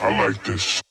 I like this.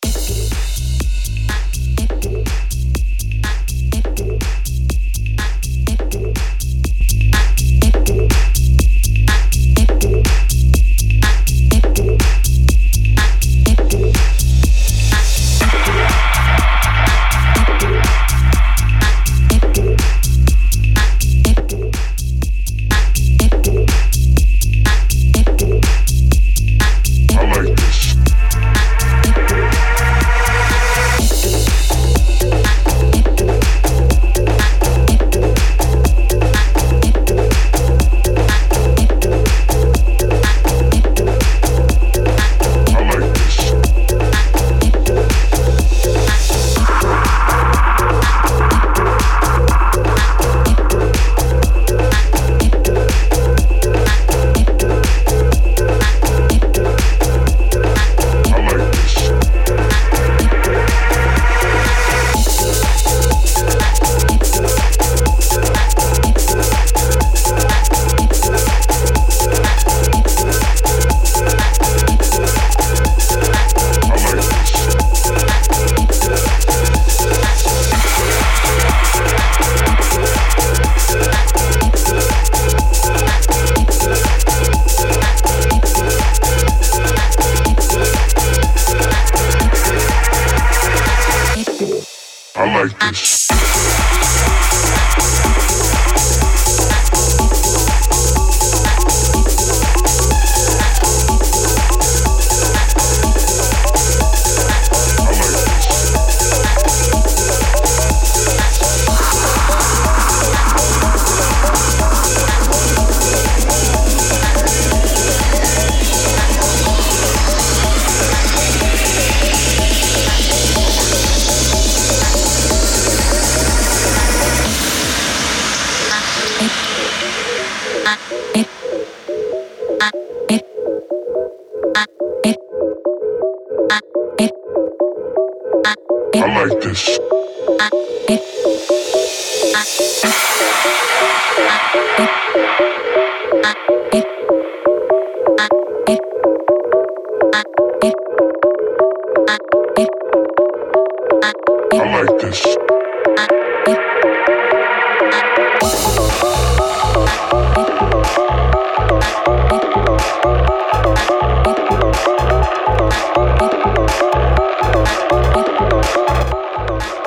I like this. I like this. I like this. Thank you.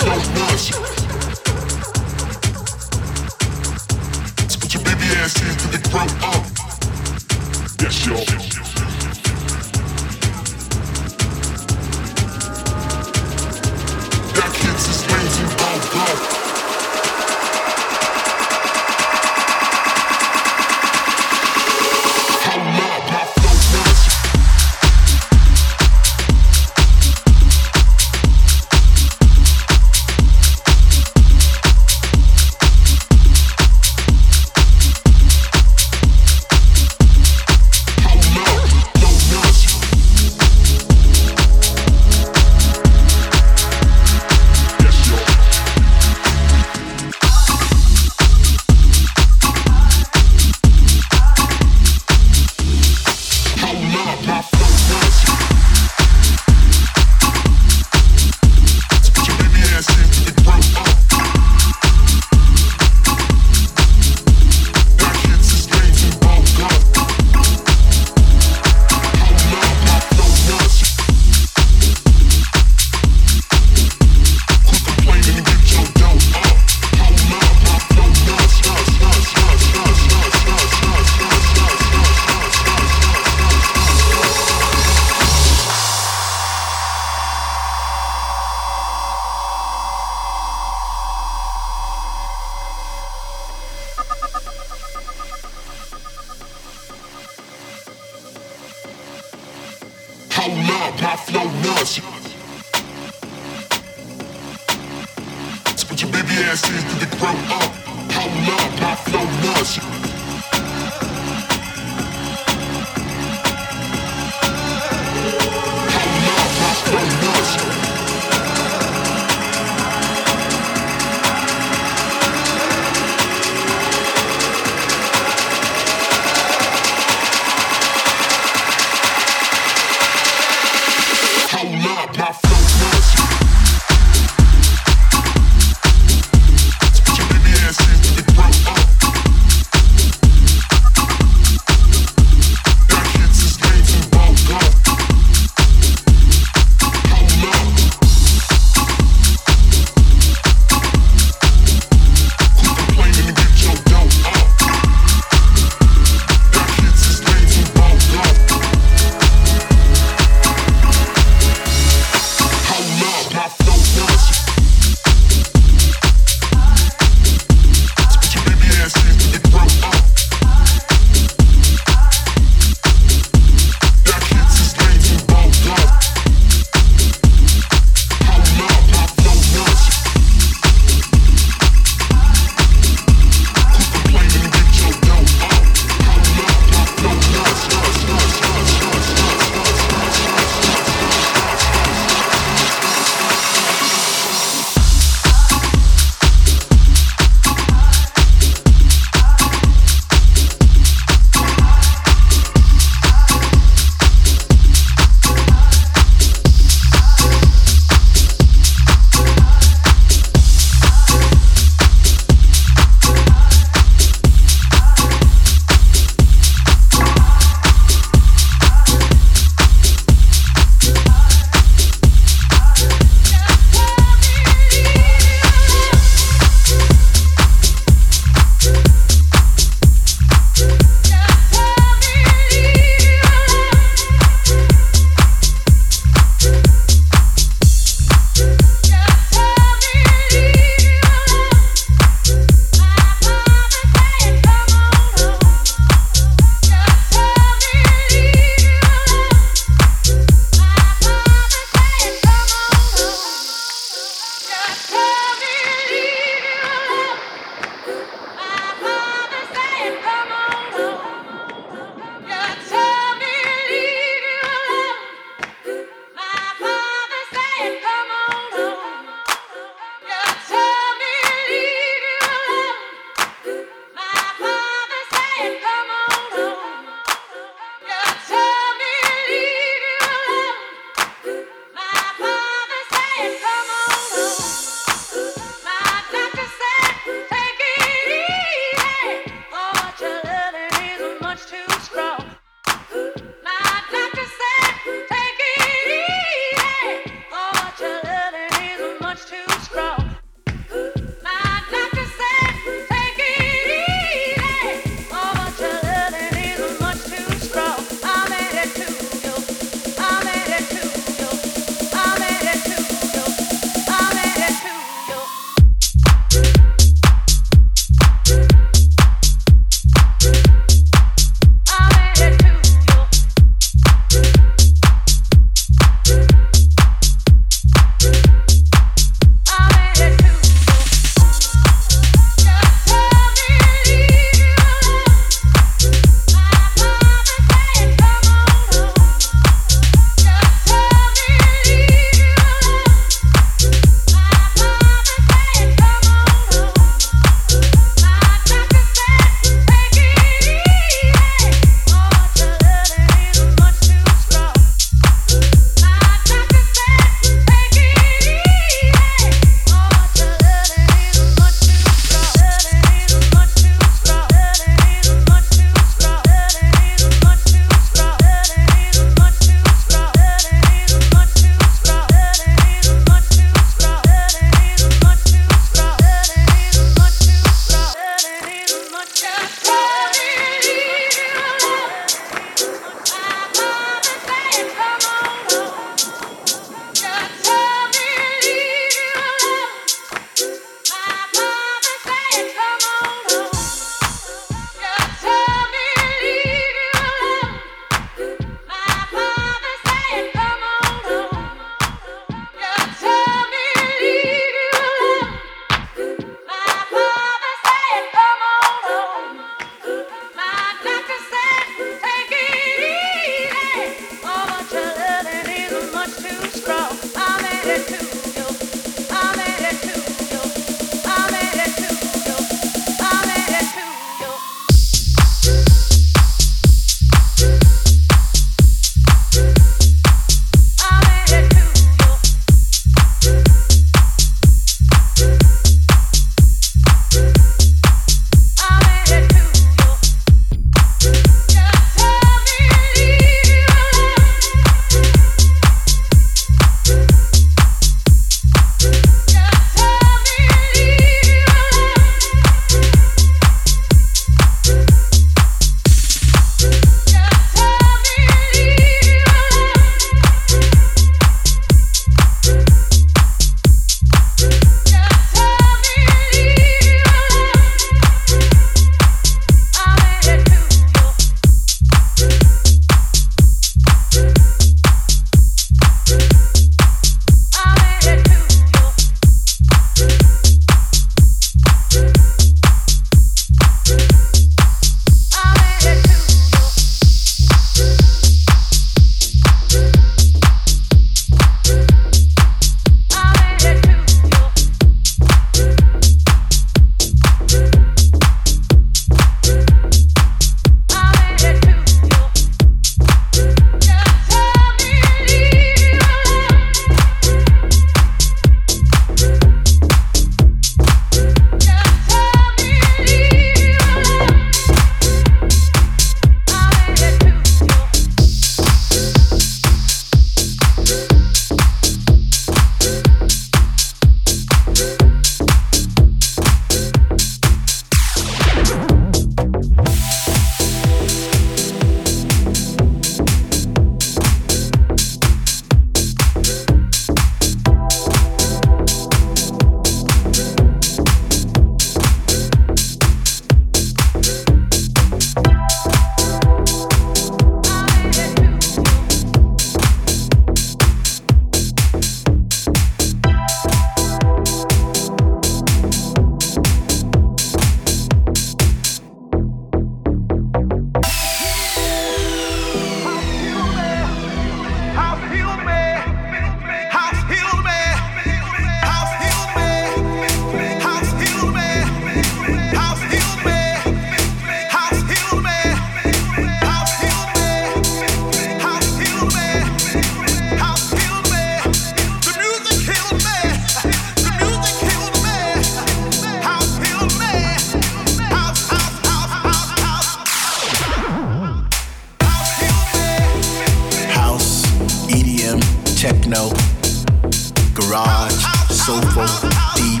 soulful, deep.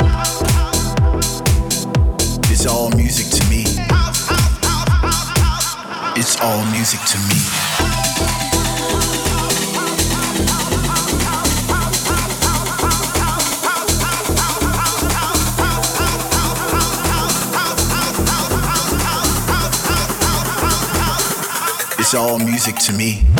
It's all music to me. It's all music to me. It's all music to me. It's all music to me.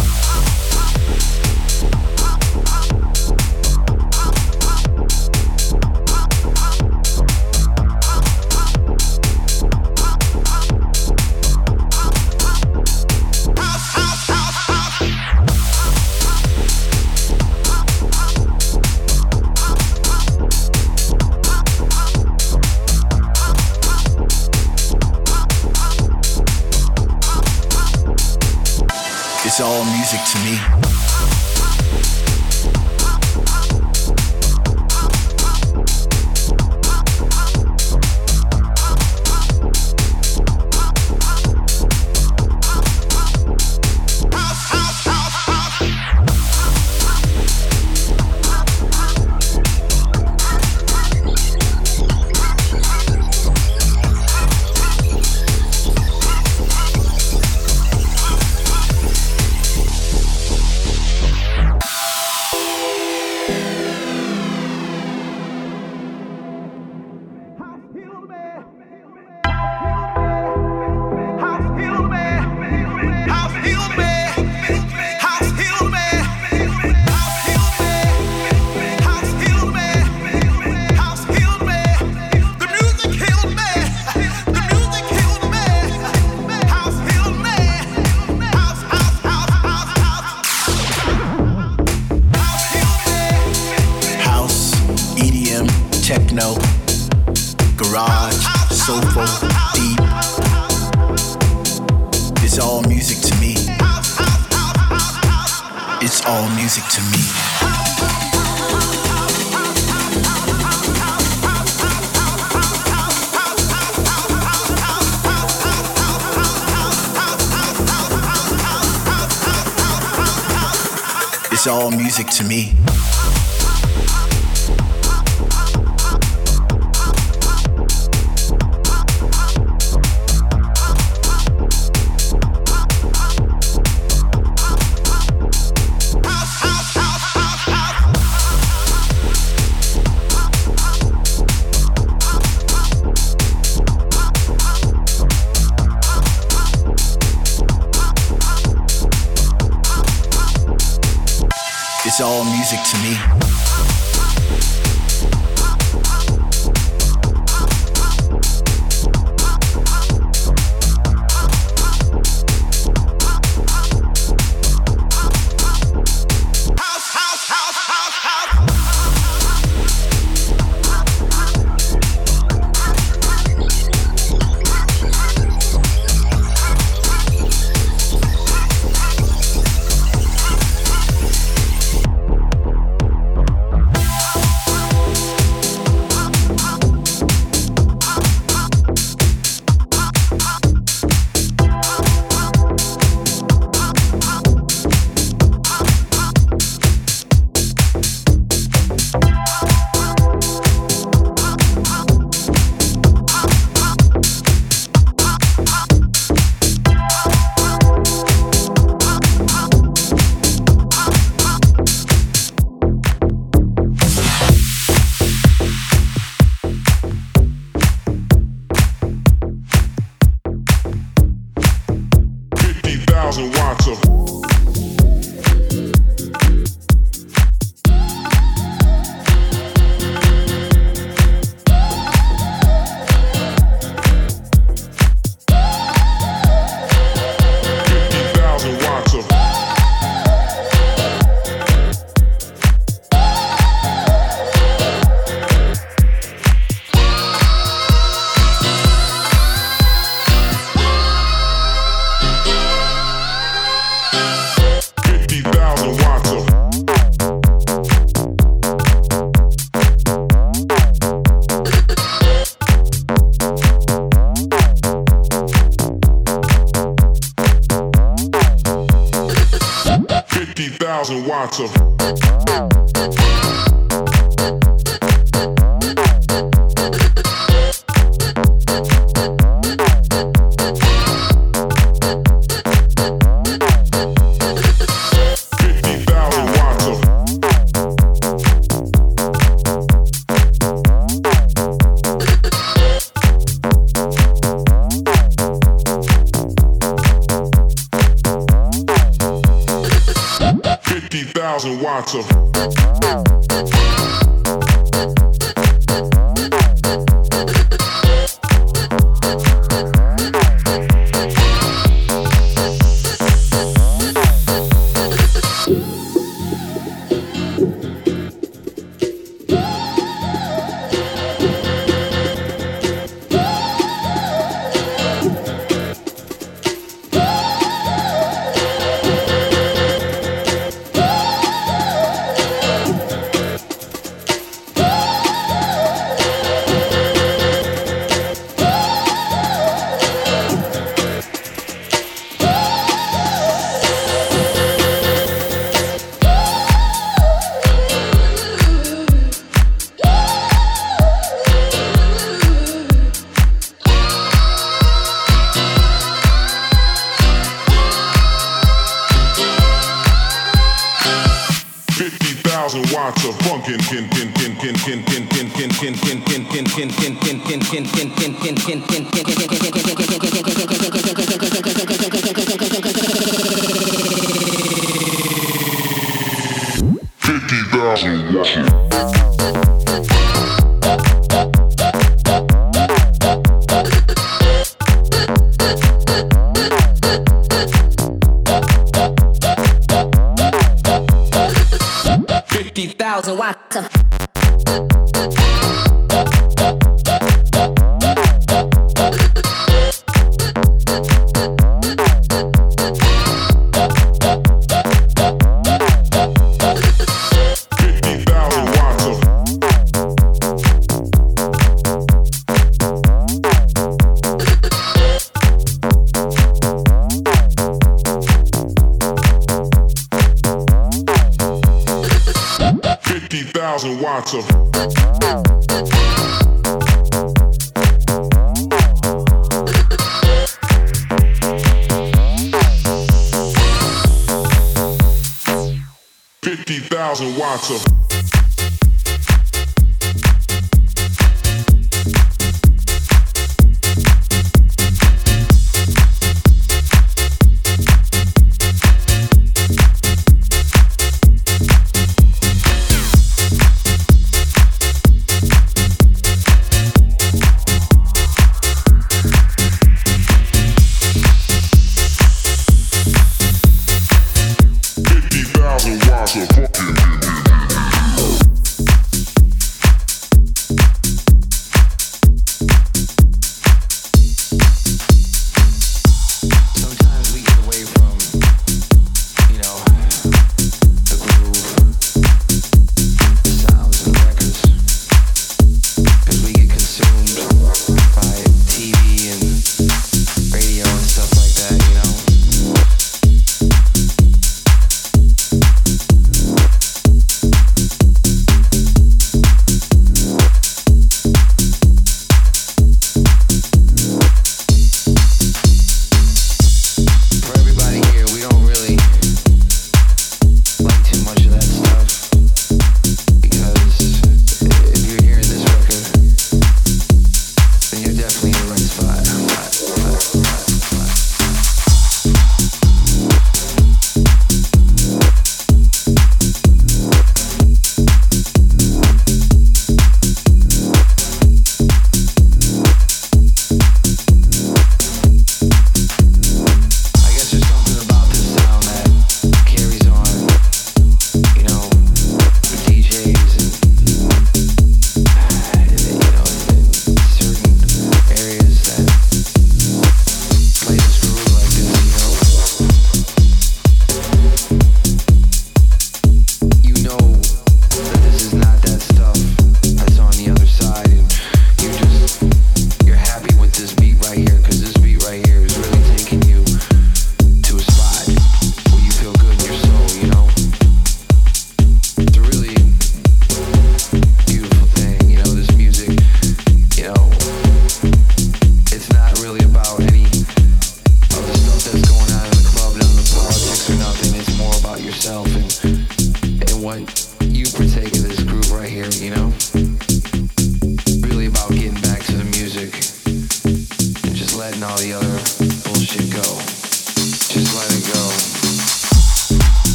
Techno, garage, soulful, deep. It's all music to me. It's all music to me. It's all music to me. It's all music to me. $50,000 watts of 1,000 watts of... Watch a fucking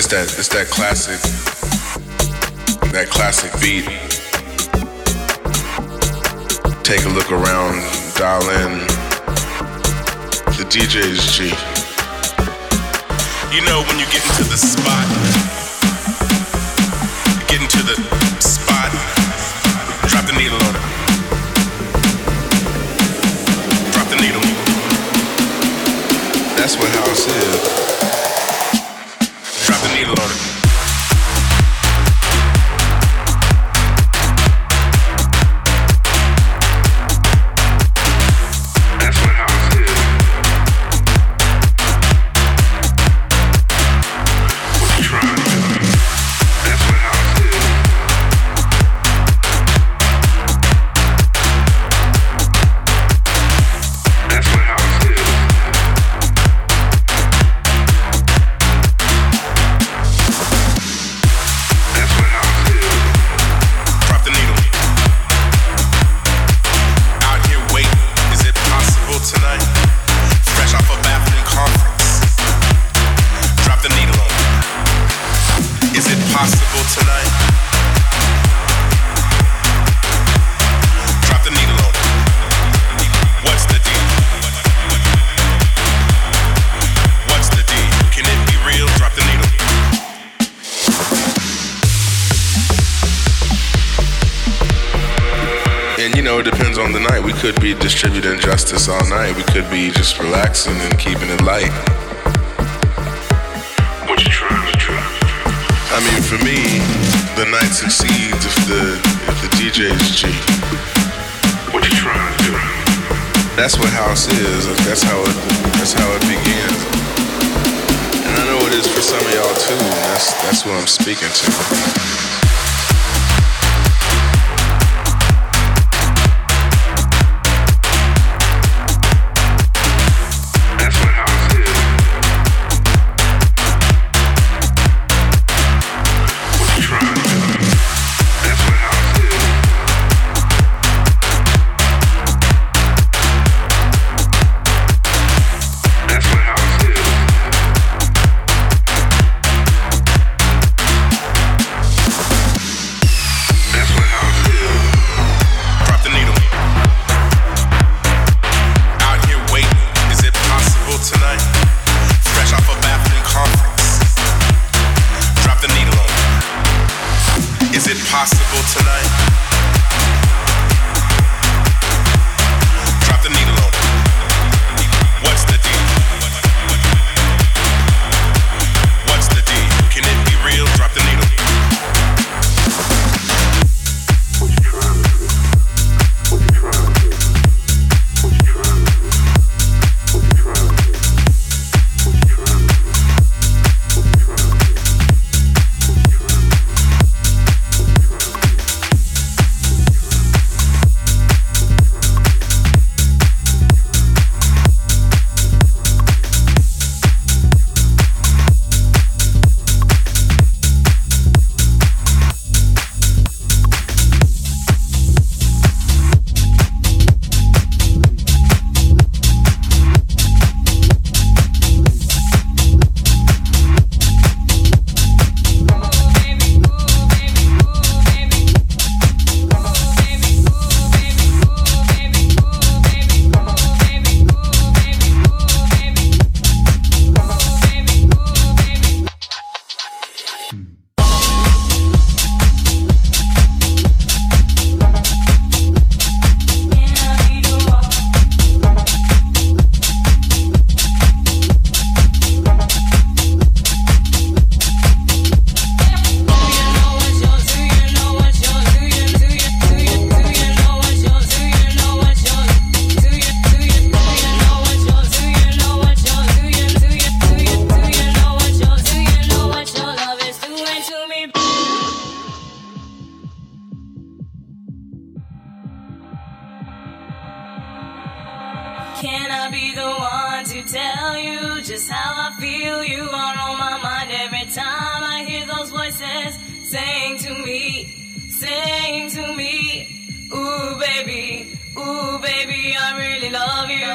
It's that classic beat. Take a look around, dial in. The DJ's G. You know when you get into the spot, drop the needle on it. That's what house is. Drop the needle on it. Could be distributing justice all night. We could be just relaxing and keeping it light. What you trying to do? I mean, for me, the night succeeds if the DJ's G. What you trying to do? That's what house is. That's how it begins. And I know it is for some of y'all too. That's what I'm speaking to. Love you.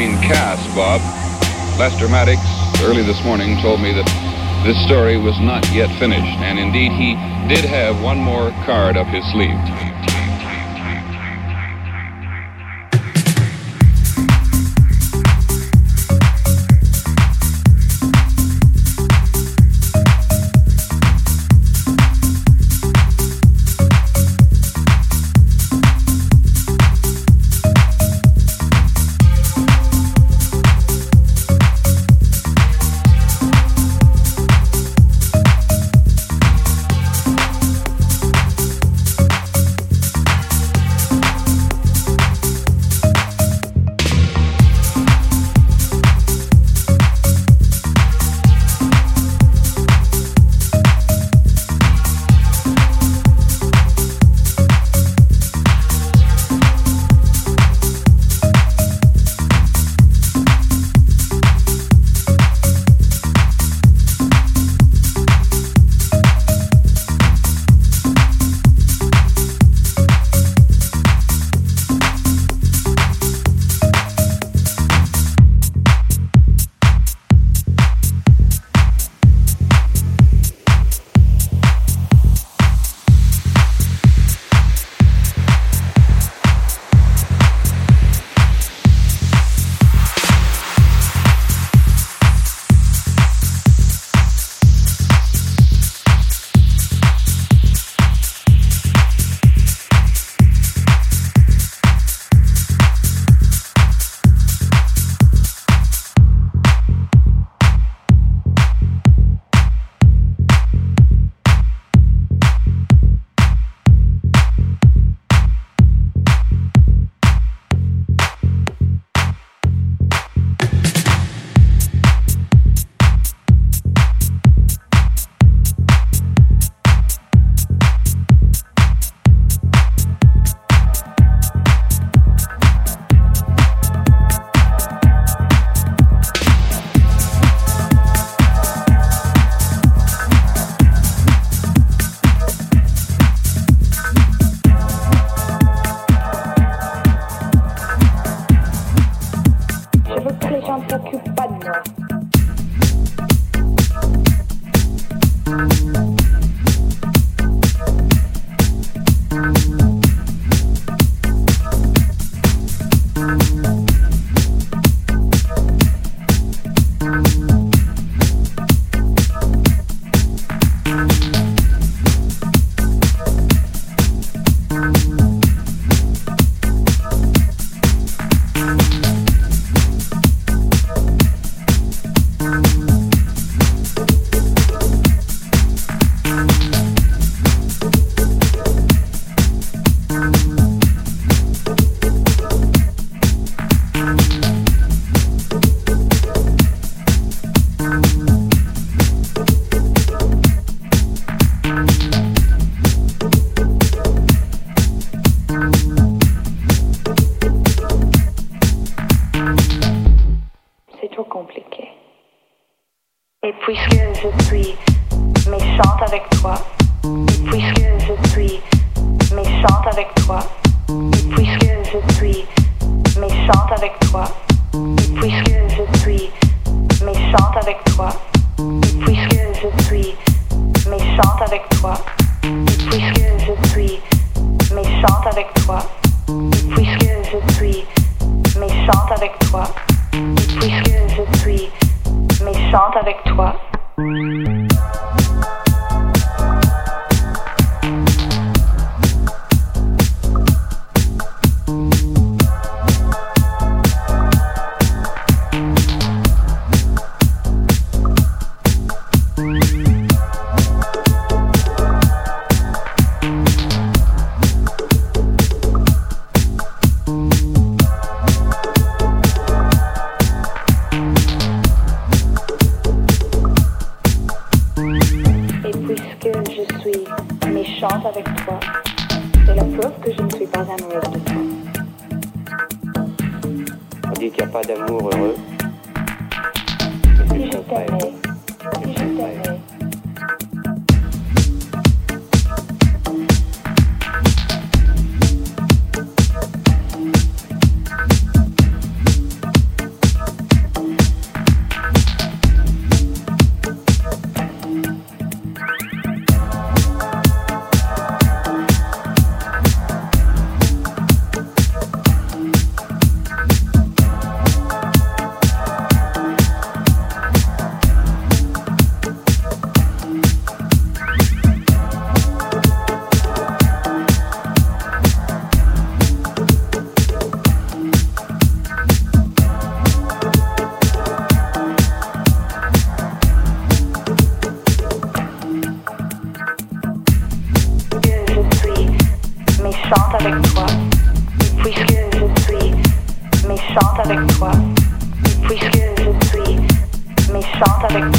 been cast, Bob. Lester Maddox, early this morning, told me that this story was not yet finished, and indeed he did have one more card up his sleeve.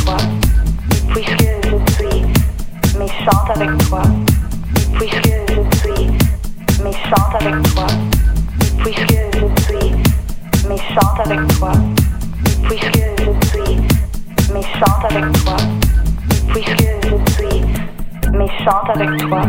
toi, puisque je suis méchante avec toi, puisque je suis méchante avec toi, puisque je suis méchante avec toi, puisque je suis méchante avec toi, puisque je suis méchante avec toi.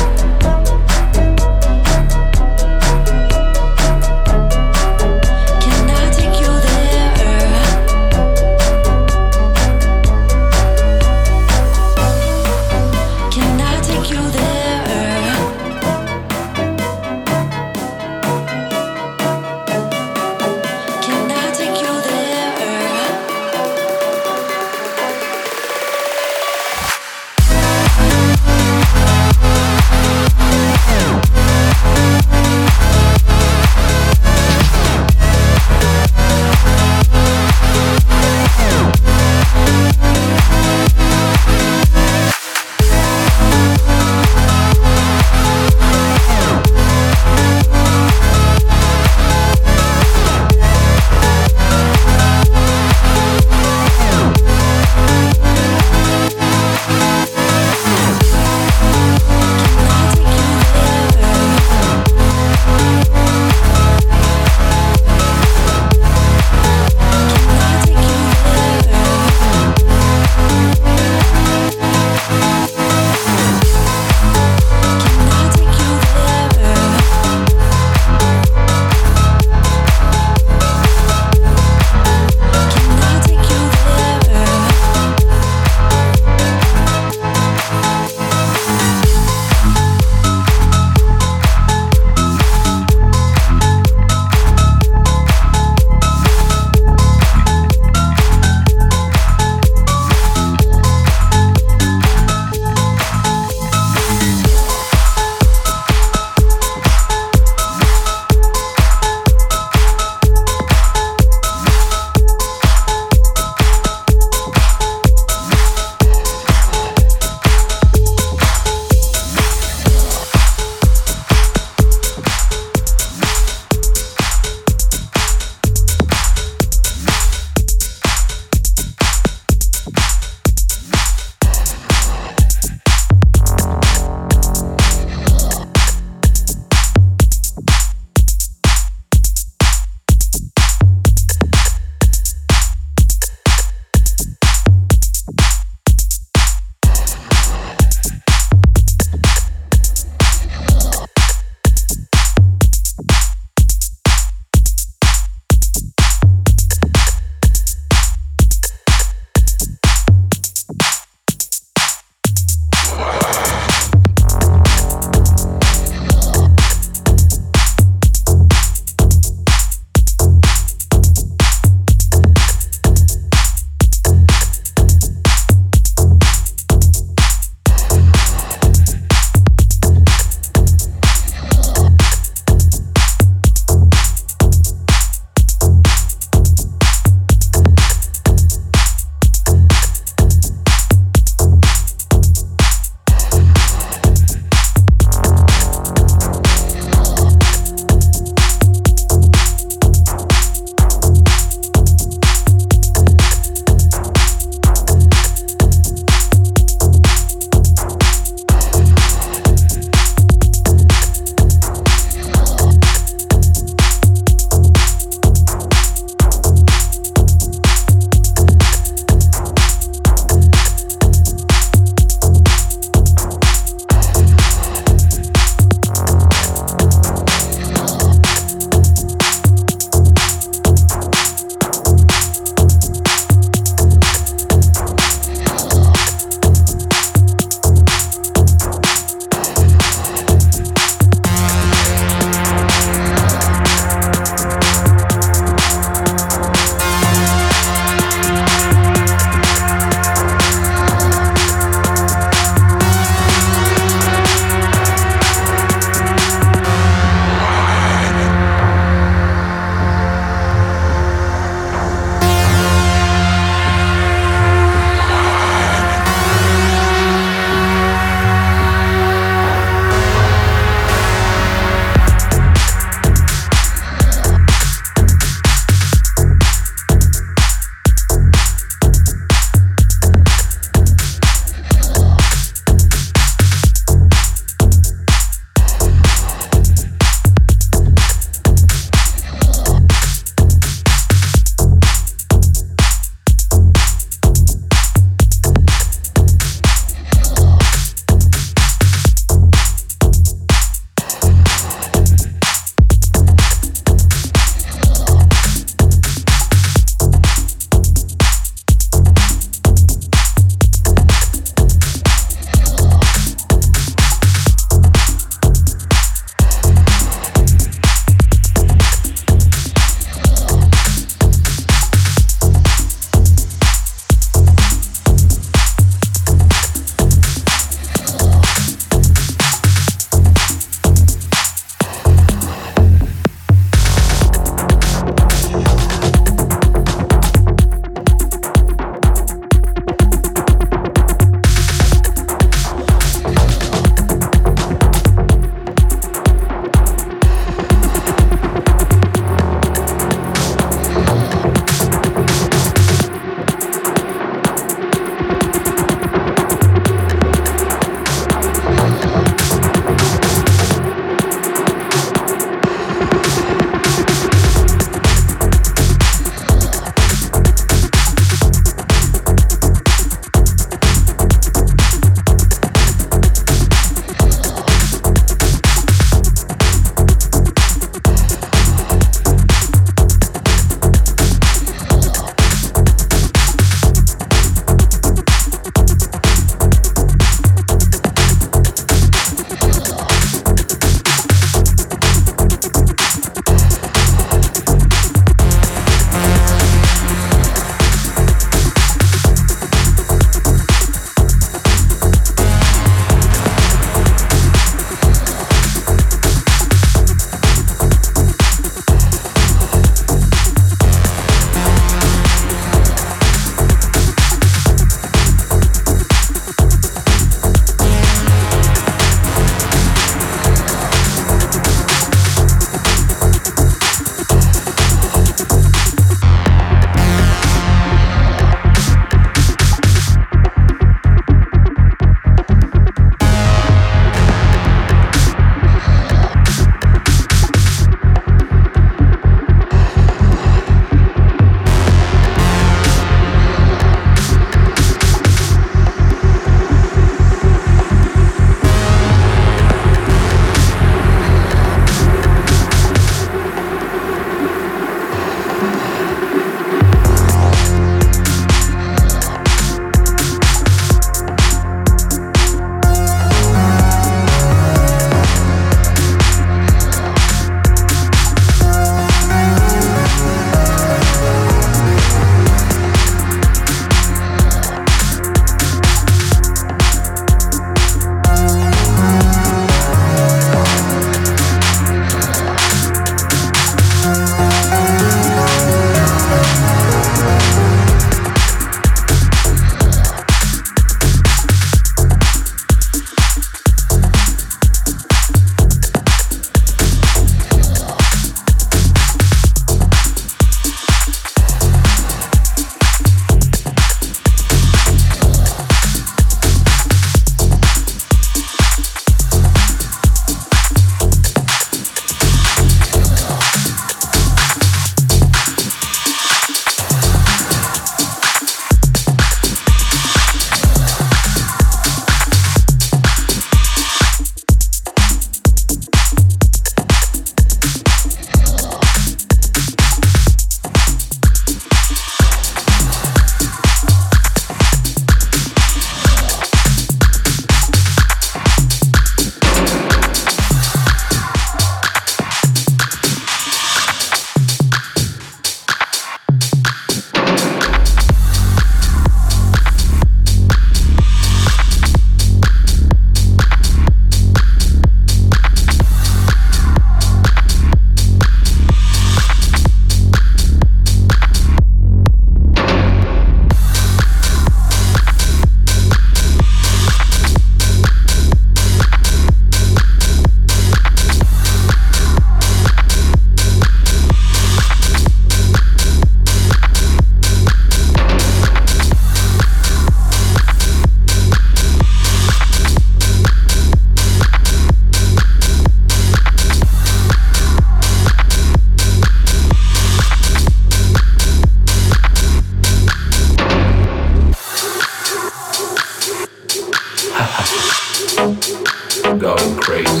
go crazy.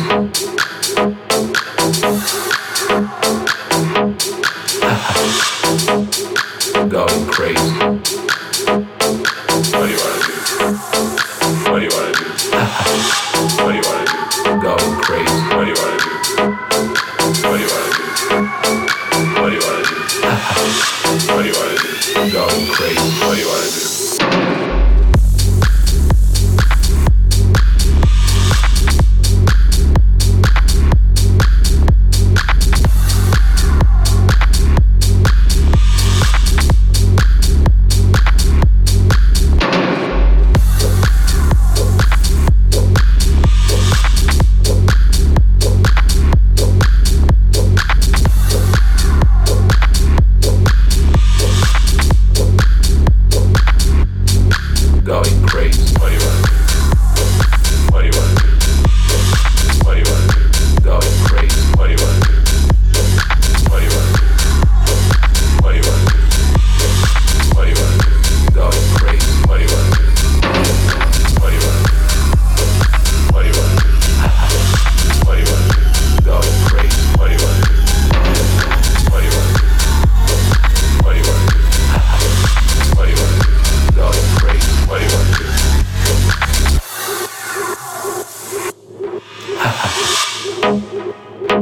Go crazy. What do you wanna do? What do you wanna do? What do you wanna do? Go crazy. What do you wanna do? What do you wanna do? What do you wanna do? What do you wanna do? Go crazy. What do you wanna do?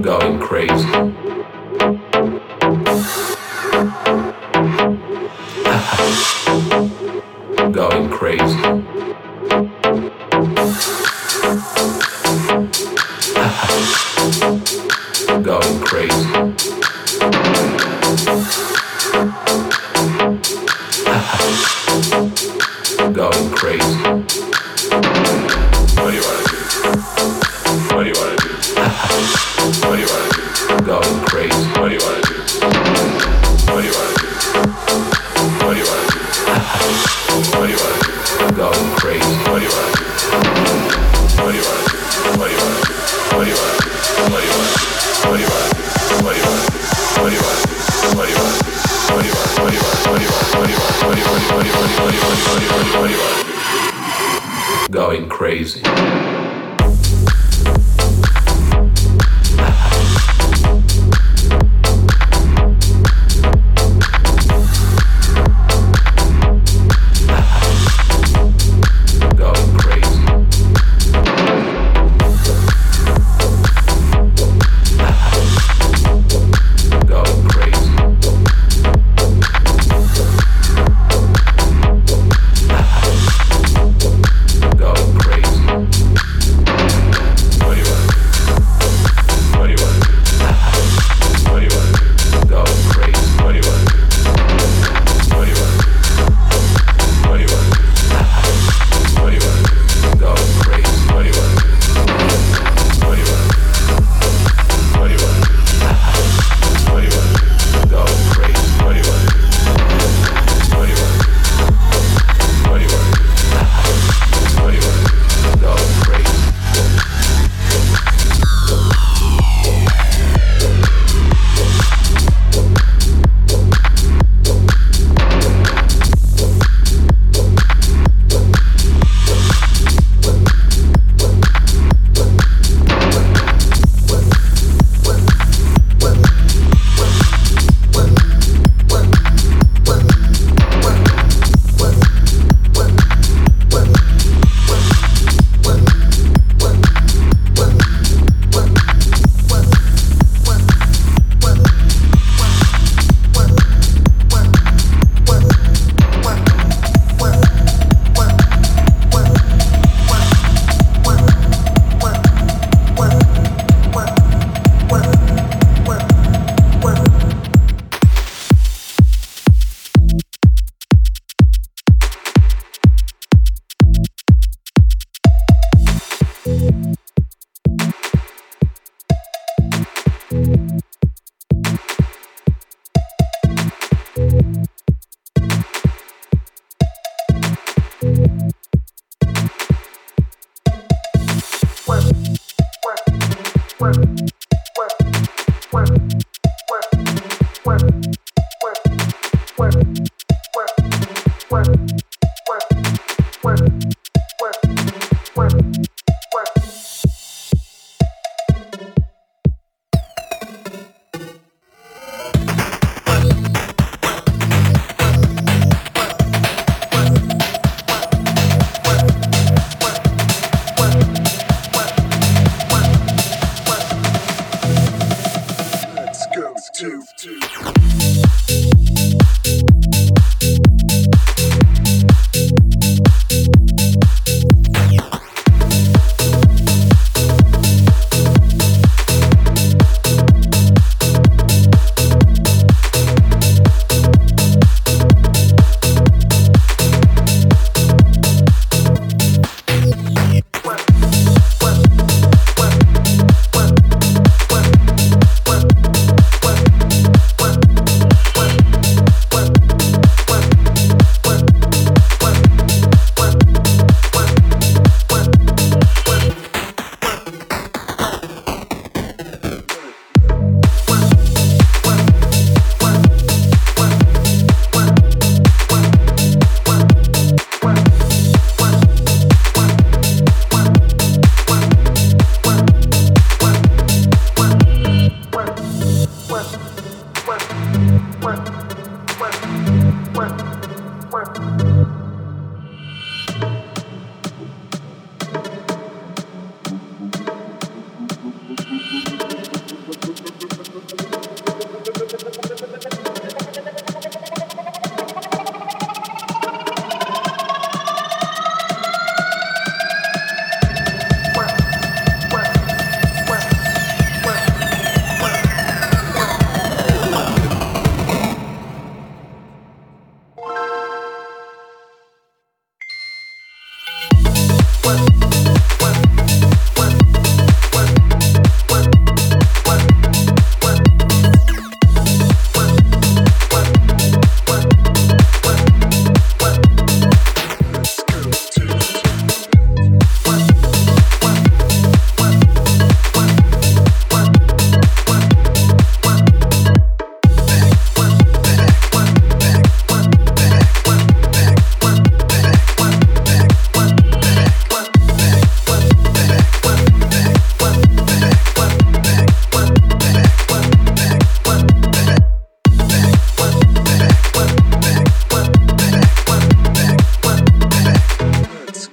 Going crazy. Going crazy. Going crazy. Going crazy. What do you want to do? What do you want to do? What do you wanna do? Going crazy. What do you wanna do? What do you wanna do? What do you wanna do? What do you wanna do? Going crazy. What do you wanna do? What do you wanna do? What do you wanna do? What do you wanna do? What do you wanna do? What do you wanna do? What do you wanna do? What do you wanna do? What do you wanna do? What do you wanna do? What do you wanna do? What do you wanna do? Going crazy.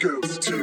goes to